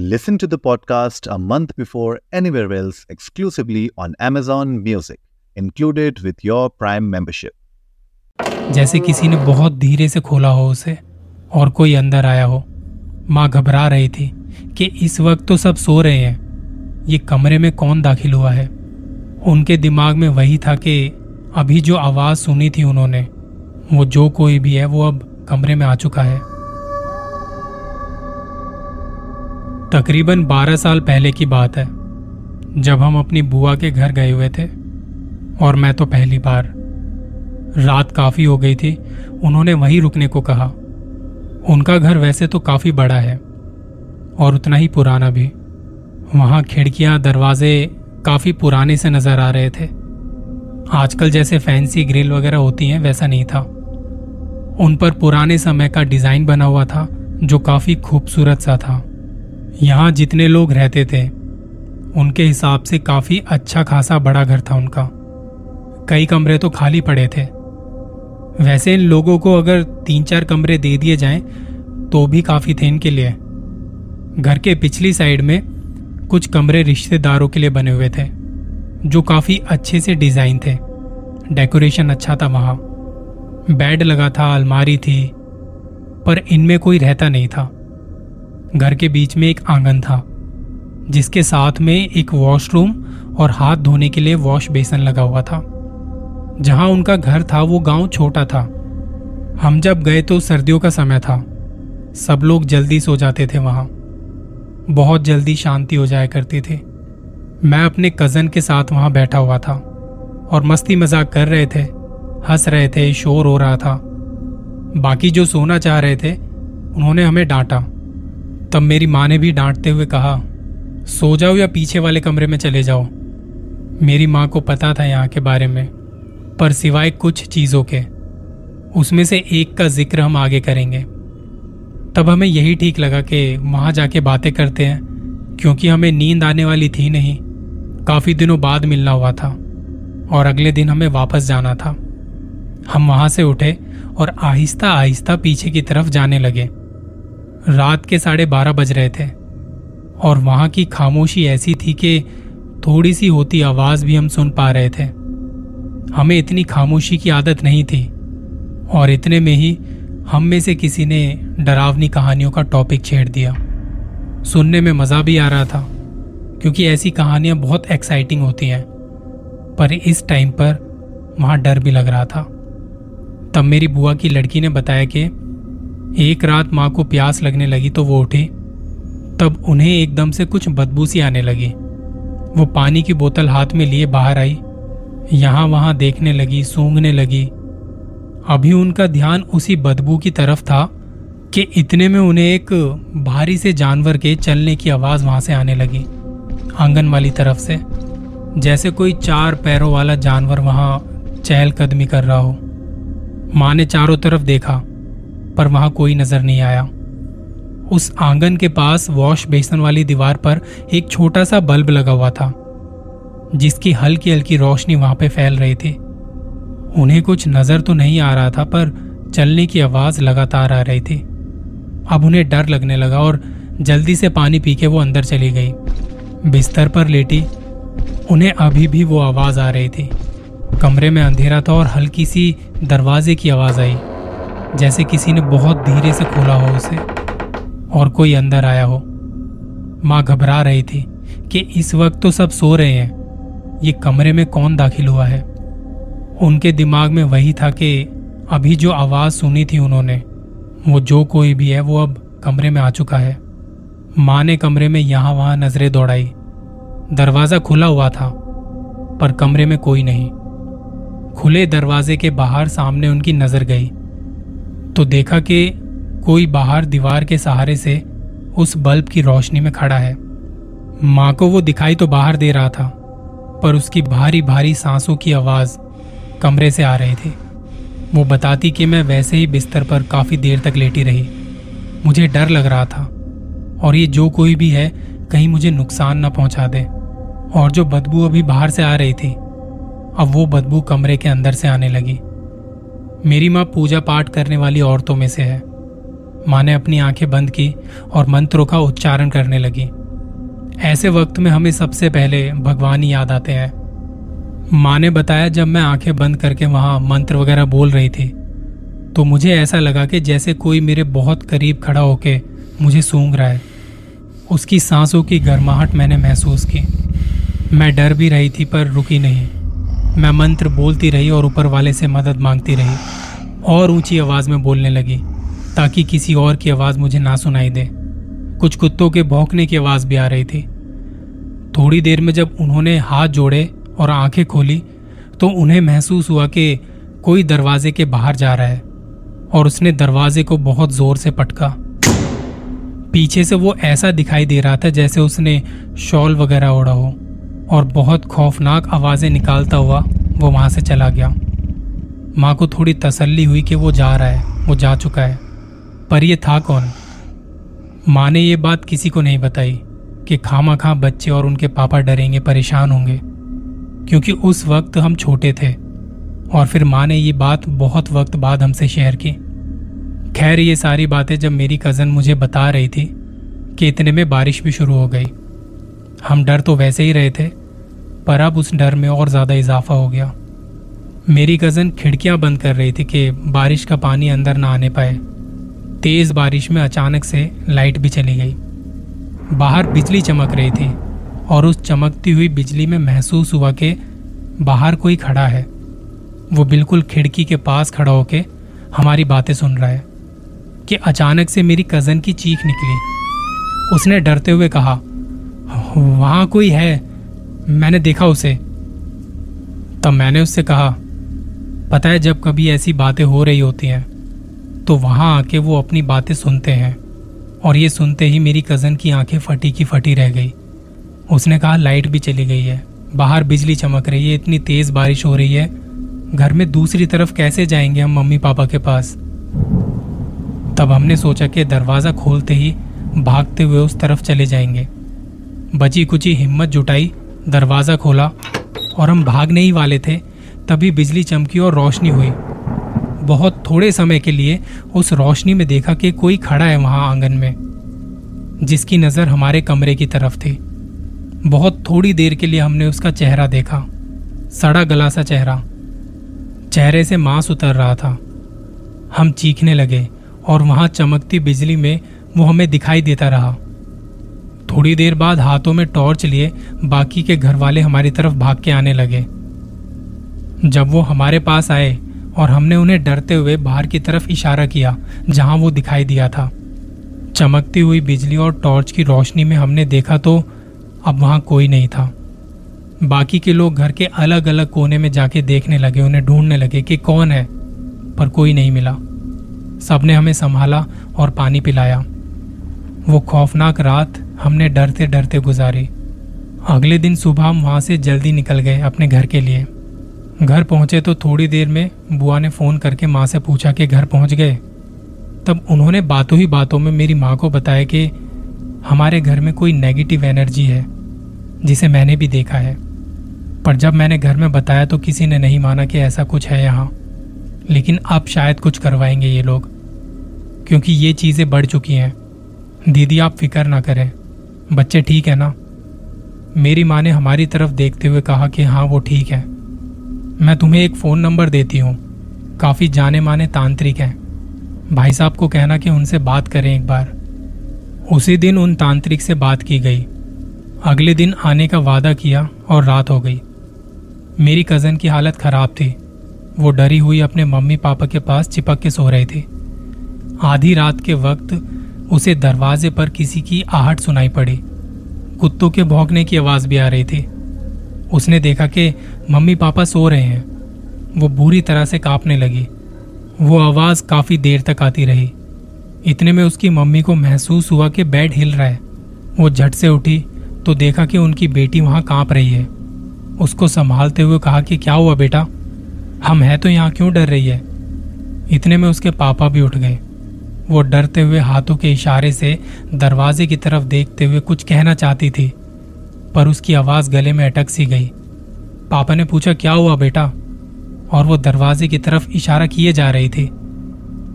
Listen to the podcast a month before anywhere else exclusively on Amazon Music, included with your Prime membership. जैसे किसी ने बहुत धीरे से खोला हो उसे और कोई अंदर आया हो। माँ घबरा रही थी कि इस वक्त तो सब सो रहे हैं, ये कमरे में कौन दाखिल हुआ है। उनके दिमाग में वही था कि अभी जो आवाज़ सुनी थी उन्होंने, वो जो कोई भी है वो अब कमरे में आ चुका है। तकरीबन 12 साल पहले की बात है, जब हम अपनी बुआ के घर गए हुए थे और मैं तो पहली बार। रात काफ़ी हो गई थी, उन्होंने वहीं रुकने को कहा। उनका घर वैसे तो काफ़ी बड़ा है और उतना ही पुराना भी। वहाँ खिड़कियाँ दरवाजे काफ़ी पुराने से नज़र आ रहे थे। आजकल जैसे फैंसी ग्रिल वगैरह होती हैं वैसा नहीं था। उन पर पुराने समय का डिज़ाइन बना हुआ था जो काफ़ी खूबसूरत सा था। यहाँ जितने लोग रहते थे उनके हिसाब से काफ़ी अच्छा खासा बड़ा घर था उनका। कई कमरे तो खाली पड़े थे। वैसे इन लोगों को अगर 3-4 कमरे दे दिए जाएं तो भी काफ़ी थे इनके लिए। घर के पिछली साइड में कुछ कमरे रिश्तेदारों के लिए बने हुए थे जो काफ़ी अच्छे से डिज़ाइन थे। डेकोरेशन अच्छा था, वहाँ बेड लगा था, अलमारी थी, पर इनमें कोई रहता नहीं था। घर के बीच में एक आंगन था जिसके साथ में एक वॉशरूम और हाथ धोने के लिए वॉश बेसिन लगा हुआ था। जहाँ उनका घर था वो गांव छोटा था। हम जब गए तो सर्दियों का समय था, सब लोग जल्दी सो जाते थे। वहाँ बहुत जल्दी शांति हो जाया करती थी। मैं अपने कज़न के साथ वहाँ बैठा हुआ था और मस्ती मजाक कर रहे थे, हंस रहे थे, शोर हो रहा था। बाकी जो सोना चाह रहे थे उन्होंने हमें डांटा। तब मेरी माँ ने भी डांटते हुए कहा, सो जाओ या पीछे वाले कमरे में चले जाओ। मेरी माँ को पता था यहाँ के बारे में, पर सिवाय कुछ चीज़ों के, उसमें से एक का जिक्र हम आगे करेंगे। तब हमें यही ठीक लगा कि वहाँ जाके बातें करते हैं, क्योंकि हमें नींद आने वाली थी नहीं। काफ़ी दिनों बाद मिलना हुआ था और अगले दिन हमें वापस जाना था। हम वहाँ से उठे और आहिस्ता आहिस्ता पीछे की तरफ जाने लगे। रात के 12:30 बज रहे थे और वहाँ की खामोशी ऐसी थी कि थोड़ी सी होती आवाज़ भी हम सुन पा रहे थे। हमें इतनी खामोशी की आदत नहीं थी। और इतने में ही हम में से किसी ने डरावनी कहानियों का टॉपिक छेड़ दिया। सुनने में मज़ा भी आ रहा था, क्योंकि ऐसी कहानियाँ बहुत एक्साइटिंग होती हैं, पर इस टाइम पर वहाँ डर भी लग रहा था। तब मेरी बुआ की लड़की ने बताया कि एक रात माँ को प्यास लगने लगी तो वो उठी। तब उन्हें एकदम से कुछ बदबू सी आने लगी। वो पानी की बोतल हाथ में लिए बाहर आई, यहाँ वहाँ देखने लगी, सूंघने लगी। अभी उनका ध्यान उसी बदबू की तरफ था कि इतने में उन्हें एक भारी से जानवर के चलने की आवाज़ वहाँ से आने लगी, आंगन वाली तरफ से, जैसे कोई 4 पैरों वाला जानवर वहाँ चहलकदमी कर रहा हो। माँ ने चारों तरफ देखा, पर वहाँ कोई नज़र नहीं आया। उस आंगन के पास वॉश बेसिन वाली दीवार पर एक छोटा सा बल्ब लगा हुआ था जिसकी हल्की हल्की रोशनी वहाँ पे फैल रही थी। उन्हें कुछ नज़र तो नहीं आ रहा था, पर चलने की आवाज़ लगातार आ रही थी। अब उन्हें डर लगने लगा और जल्दी से पानी पी के वो अंदर चली गई। बिस्तर पर लेटी, उन्हें अभी भी वो आवाज़ आ रही थी। कमरे में अंधेरा था और हल्की सी दरवाजे की आवाज़ आई, जैसे किसी ने बहुत धीरे से खोला हो उसे और कोई अंदर आया हो। माँ घबरा रही थी कि इस वक्त तो सब सो रहे हैं, ये कमरे में कौन दाखिल हुआ है। उनके दिमाग में वही था कि अभी जो आवाज़ सुनी थी उन्होंने, वो जो कोई भी है वो अब कमरे में आ चुका है। माँ ने कमरे में यहाँ वहाँ नज़रें दौड़ाई। दरवाज़ा खुला हुआ था, पर कमरे में कोई नहीं। खुले दरवाजे के बाहर सामने उनकी नज़र गई तो देखा कि कोई बाहर दीवार के सहारे से उस बल्ब की रोशनी में खड़ा है। माँ को वो दिखाई तो बाहर दे रहा था, पर उसकी भारी भारी सांसों की आवाज़ कमरे से आ रही थी। वो बताती कि मैं वैसे ही बिस्तर पर काफ़ी देर तक लेटी रही, मुझे डर लग रहा था और ये जो कोई भी है कहीं मुझे नुकसान ना पहुंचा दे। और जो बदबू अभी बाहर से आ रही थी, अब वो बदबू कमरे के अंदर से आने लगी। मेरी माँ पूजा पाठ करने वाली औरतों में से है। माँ ने अपनी आंखें बंद की और मंत्रों का उच्चारण करने लगी। ऐसे वक्त में हमें सबसे पहले भगवान ही याद आते हैं। माँ ने बताया, जब मैं आंखें बंद करके वहाँ मंत्र वगैरह बोल रही थी तो मुझे ऐसा लगा कि जैसे कोई मेरे बहुत करीब खड़ा होके मुझे सूंघ रहा है। उसकी सांसों की गर्माहट मैंने महसूस की। मैं डर भी रही थी पर रुकी नहीं। मैं मंत्र बोलती रही और ऊपर वाले से मदद मांगती रही और ऊंची आवाज़ में बोलने लगी ताकि किसी और की आवाज़ मुझे ना सुनाई दे। कुछ कुत्तों के भौंकने की आवाज़ भी आ रही थी। थोड़ी देर में जब उन्होंने हाथ जोड़े और आंखें खोली तो उन्हें महसूस हुआ कि कोई दरवाजे के बाहर जा रहा है और उसने दरवाजे को बहुत ज़ोर से पटका। पीछे से वो ऐसा दिखाई दे रहा था जैसे उसने शॉल वगैरह ओढ़ा हो, और बहुत खौफनाक आवाज़ें निकालता हुआ वो वहाँ से चला गया। माँ को थोड़ी तसल्ली हुई कि वो जा रहा है, वो जा चुका है, पर ये था कौन? माँ ने ये बात किसी को नहीं बताई कि खामाखा बच्चे और उनके पापा डरेंगे, परेशान होंगे, क्योंकि उस वक्त हम छोटे थे। और फिर माँ ने ये बात बहुत वक्त बाद हमसे शेयर की। खैर, ये सारी बातें जब मेरी कज़न मुझे बता रही थी कि इतने में बारिश भी शुरू हो गई। हम डर तो वैसे ही रहे थे पर अब उस डर में और ज़्यादा इजाफा हो गया। मेरी कज़न खिड़कियाँ बंद कर रही थी कि बारिश का पानी अंदर ना आने पाए। तेज़ बारिश में अचानक से लाइट भी चली गई। बाहर बिजली चमक रही थी और उस चमकती हुई बिजली में महसूस हुआ कि बाहर कोई खड़ा है। वो बिल्कुल खिड़की के पास खड़ा होके हमारी बातें सुन रहा है कि अचानक से मेरी कज़न की चीख निकली। उसने डरते हुए कहा, वहाँ कोई है, मैंने देखा उसे। तब मैंने उससे कहा, पता है जब कभी ऐसी बातें हो रही होती हैं तो वहाँ आके वो अपनी बातें सुनते हैं, और ये सुनते ही मेरी कज़न की आंखें फटी की फटी रह गई। उसने कहा, लाइट भी चली गई है, बाहर बिजली चमक रही है, इतनी तेज़ बारिश हो रही है, घर में दूसरी तरफ कैसे जाएंगे हम मम्मी पापा के पास? तब हमने सोचा कि दरवाज़ा खोलते ही भागते हुए उस तरफ चले जाएंगे। बची कुची हिम्मत जुटाई, दरवाज़ा खोला और हम भागने ही वाले थे तभी बिजली चमकी और रोशनी हुई। बहुत थोड़े समय के लिए उस रोशनी में देखा कि कोई खड़ा है वहाँ आंगन में, जिसकी नज़र हमारे कमरे की तरफ थी। बहुत थोड़ी देर के लिए हमने उसका चेहरा देखा, सड़ा गला सा चेहरा, चेहरे से मांस उतर रहा था। हम चीखने लगे और वहाँ चमकती बिजली में वो हमें दिखाई देता रहा। थोड़ी देर बाद हाथों में टॉर्च लिए बाकी के घर वाले हमारी तरफ भाग के आने लगे। जब वो हमारे पास आए और हमने उन्हें डरते हुए बाहर की तरफ इशारा किया जहाँ वो दिखाई दिया था, चमकती हुई बिजली और टॉर्च की रोशनी में हमने देखा तो अब वहाँ कोई नहीं था। बाकी के लोग घर के अलग अलग कोने में जाके देखने लगे, उन्हें ढूंढने लगे कि कौन है, पर कोई नहीं मिला। सबने हमें संभाला और पानी पिलाया। वो खौफनाक रात हमने डरते डरते गुजारी। अगले दिन सुबह हम वहाँ से जल्दी निकल गए अपने घर के लिए। घर पहुँचे तो थोड़ी देर में बुआ ने फ़ोन करके माँ से पूछा कि घर पहुँच गए। तब उन्होंने बातों ही बातों में मेरी माँ को बताया कि हमारे घर में कोई नेगेटिव एनर्जी है जिसे मैंने भी देखा है। पर जब मैंने घर में बताया तो किसी ने नहीं माना कि ऐसा कुछ है यहाँ, लेकिन अब शायद कुछ करवाएंगे ये लोग, क्योंकि ये चीज़ें बढ़ चुकी हैं। दीदी आप फिक्र ना करें, बच्चे ठीक है ना? मेरी माँ ने हमारी तरफ देखते हुए कहा कि हाँ वो ठीक है, मैं तुम्हें एक फ़ोन नंबर देती हूँ, काफ़ी जाने माने तांत्रिक हैं, भाई साहब को कहना कि उनसे बात करें एक बार। उसी दिन उन तांत्रिक से बात की गई। अगले दिन आने का वादा किया और रात हो गई। मेरी कज़न की हालत ख़राब थी। वो डरी हुई अपने मम्मी पापा के पास चिपक के सो रही थी। आधी रात के वक्त उसे दरवाजे पर किसी की आहट सुनाई पड़ी। कुत्तों के भौंकने की आवाज़ भी आ रही थी। उसने देखा कि मम्मी पापा सो रहे हैं। वो बुरी तरह से कांपने लगी। वो आवाज़ काफ़ी देर तक आती रही। इतने में उसकी मम्मी को महसूस हुआ कि बेड हिल रहा है। वो झट से उठी तो देखा कि उनकी बेटी वहाँ कांप रही है। उसको संभालते हुए कहा कि क्या हुआ बेटा, हम हैं तो यहाँ, क्यों डर रही है? इतने में उसके पापा भी उठ गए। वो डरते हुए हाथों के इशारे से दरवाजे की तरफ देखते हुए कुछ कहना चाहती थी, पर उसकी आवाज़ गले में अटक सी गई। पापा ने पूछा क्या हुआ बेटा, और वो दरवाजे की तरफ इशारा किए जा रही थी।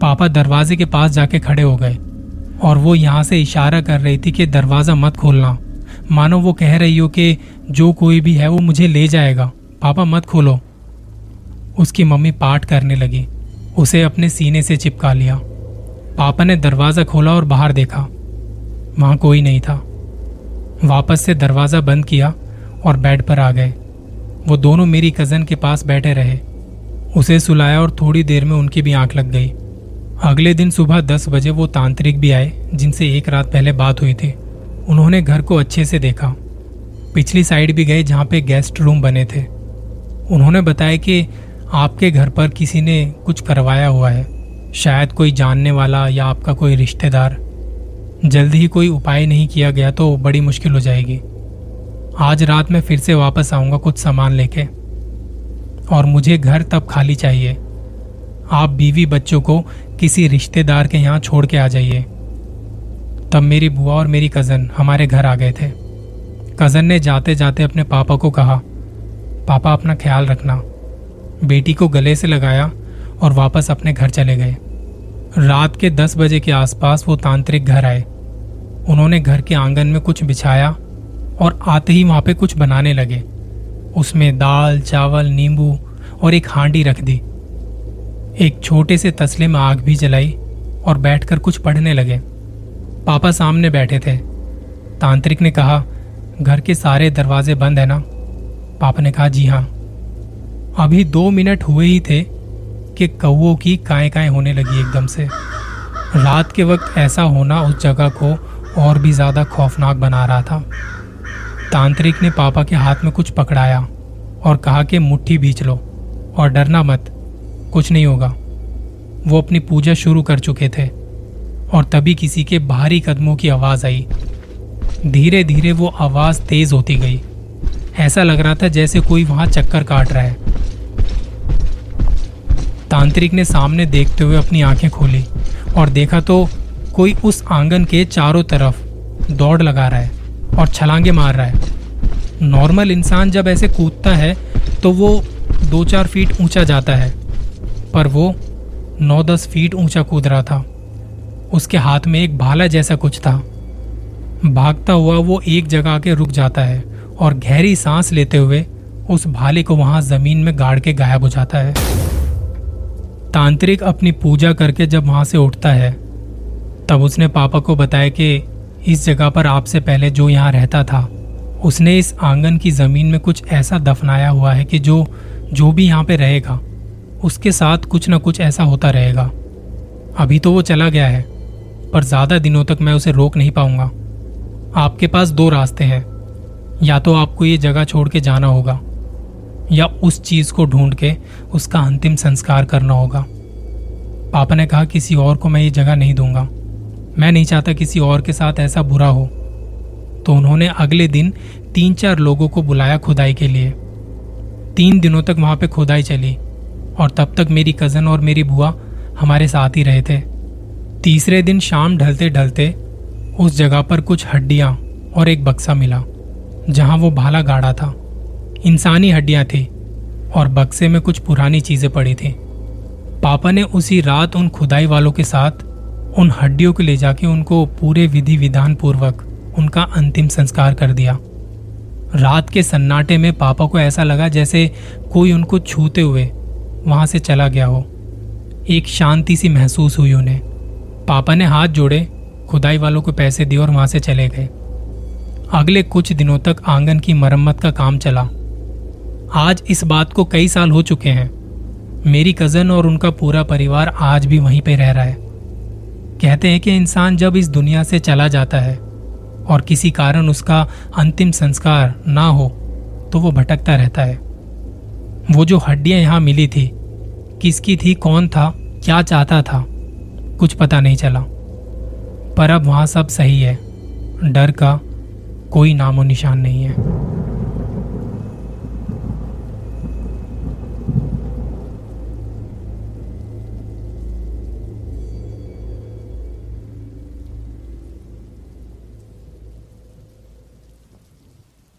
पापा दरवाजे के पास जाके खड़े हो गए और वो यहाँ से इशारा कर रही थी कि दरवाज़ा मत खोलना, मानो वो कह रही हो कि जो कोई भी है वो मुझे ले जाएगा, पापा मत खोलो। उसकी मम्मी पाठ करने लगी, उसे अपने सीने से चिपका लिया। पापा ने दरवाज़ा खोला और बाहर देखा, वहाँ कोई नहीं था। वापस से दरवाज़ा बंद किया और बेड पर आ गए। वो दोनों मेरी कज़न के पास बैठे रहे, उसे सुलाया और थोड़ी देर में उनकी भी आंख लग गई। अगले दिन सुबह 10 बजे वो तांत्रिक भी आए जिनसे एक रात पहले बात हुई थी। उन्होंने घर को अच्छे से देखा, पिछली साइड भी गए जहाँ पे गेस्ट रूम बने थे। उन्होंने बताया कि आपके घर पर किसी ने कुछ करवाया हुआ है, शायद कोई जानने वाला या आपका कोई रिश्तेदार। जल्द ही कोई उपाय नहीं किया गया तो बड़ी मुश्किल हो जाएगी। आज रात मैं फिर से वापस आऊँगा कुछ सामान लेके, और मुझे घर तब खाली चाहिए। आप बीवी बच्चों को किसी रिश्तेदार के यहाँ छोड़ के आ जाइए। तब मेरी बुआ और मेरी कज़न हमारे घर आ गए थे। कज़न ने जाते जाते अपने पापा को कहा, पापा अपना ख्याल रखना। बेटी को गले से लगाया और वापस अपने घर चले गए। रात के 10 बजे के आसपास वो तांत्रिक घर आए। उन्होंने घर के आंगन में कुछ बिछाया और आते ही वहाँ पे कुछ बनाने लगे। उसमें दाल, चावल, नींबू और एक हांडी रख दी। एक छोटे से तसले में आग भी जलाई और बैठकर कुछ पढ़ने लगे। पापा सामने बैठे थे। तांत्रिक ने कहा, घर के सारे दरवाजे बंद है ना? पापा ने कहा, जी हाँ। अभी 2 मिनट हुए ही थे कि कौओं की काएं-काएं होने लगी एकदम से। रात के वक्त ऐसा होना उस जगह को और भी ज़्यादा खौफनाक बना रहा था। तांत्रिक ने पापा के हाथ में कुछ पकड़ाया और कहा कि मुट्ठी भींच लो और डरना मत, कुछ नहीं होगा। वो अपनी पूजा शुरू कर चुके थे और तभी किसी के भारी कदमों की आवाज़ आई। धीरे धीरे वो आवाज़ तेज़ होती गई। ऐसा लग रहा था जैसे कोई वहाँ चक्कर काट रहा है। तांत्रिक ने सामने देखते हुए अपनी आंखें खोली और देखा तो कोई उस आंगन के चारों तरफ दौड़ लगा रहा है और छलांगे मार रहा है। नॉर्मल इंसान जब ऐसे कूदता है तो वो 2-4 फीट ऊंचा जाता है, पर वो 9-10 फीट ऊंचा कूद रहा था। उसके हाथ में एक भाला जैसा कुछ था। भागता हुआ वो एक जगह के रुक जाता है और गहरी सांस लेते हुए उस भाले को वहां जमीन में गाड़ के गायब हो जाता है। तांत्रिक अपनी पूजा करके जब वहां से उठता है तब उसने पापा को बताया कि इस जगह पर आपसे पहले जो यहाँ रहता था उसने इस आंगन की ज़मीन में कुछ ऐसा दफनाया हुआ है कि जो भी यहाँ पे रहेगा उसके साथ कुछ ना कुछ ऐसा होता रहेगा। अभी तो वो चला गया है पर ज़्यादा दिनों तक मैं उसे रोक नहीं पाऊँगा। आपके पास 2 रास्ते हैं, या तो आपको ये जगह छोड़ के जाना होगा या उस चीज़ को ढूंढ के उसका अंतिम संस्कार करना होगा। पापा ने कहा, किसी और को मैं ये जगह नहीं दूंगा, मैं नहीं चाहता किसी और के साथ ऐसा बुरा हो। तो उन्होंने अगले दिन 3-4 लोगों को बुलाया खुदाई के लिए। 3 दिनों तक वहाँ पे खुदाई चली और तब तक मेरी कज़न और मेरी बुआ हमारे साथ ही रहे थे। 3रे दिन शाम ढलते ढलते उस जगह पर कुछ हड्डियाँ और एक बक्सा मिला जहाँ वो भाला गाड़ा था। इंसानी हड्डियाँ थी और बक्से में कुछ पुरानी चीज़ें पड़ी थी। पापा ने उसी रात उन खुदाई वालों के साथ उन हड्डियों को ले जाके उनको पूरे विधि विधान पूर्वक उनका अंतिम संस्कार कर दिया। रात के सन्नाटे में पापा को ऐसा लगा जैसे कोई उनको छूते हुए वहाँ से चला गया हो। एक शांति सी महसूस हुई उन्हें। पापा ने हाथ जोड़े, खुदाई वालों को पैसे दिए और वहाँ से चले गए। अगले कुछ दिनों तक आंगन की मरम्मत का काम चला। आज इस बात को कई साल हो चुके हैं। मेरी कज़न और उनका पूरा परिवार आज भी वहीं पर रह रहा है। कहते हैं कि इंसान जब इस दुनिया से चला जाता है और किसी कारण उसका अंतिम संस्कार ना हो तो वो भटकता रहता है। वो जो हड्डियां यहाँ मिली थी, किसकी थी, कौन था, क्या चाहता था, कुछ पता नहीं चला। पर अब वहाँ सब सही है, डर का कोई नामो निशान नहीं है।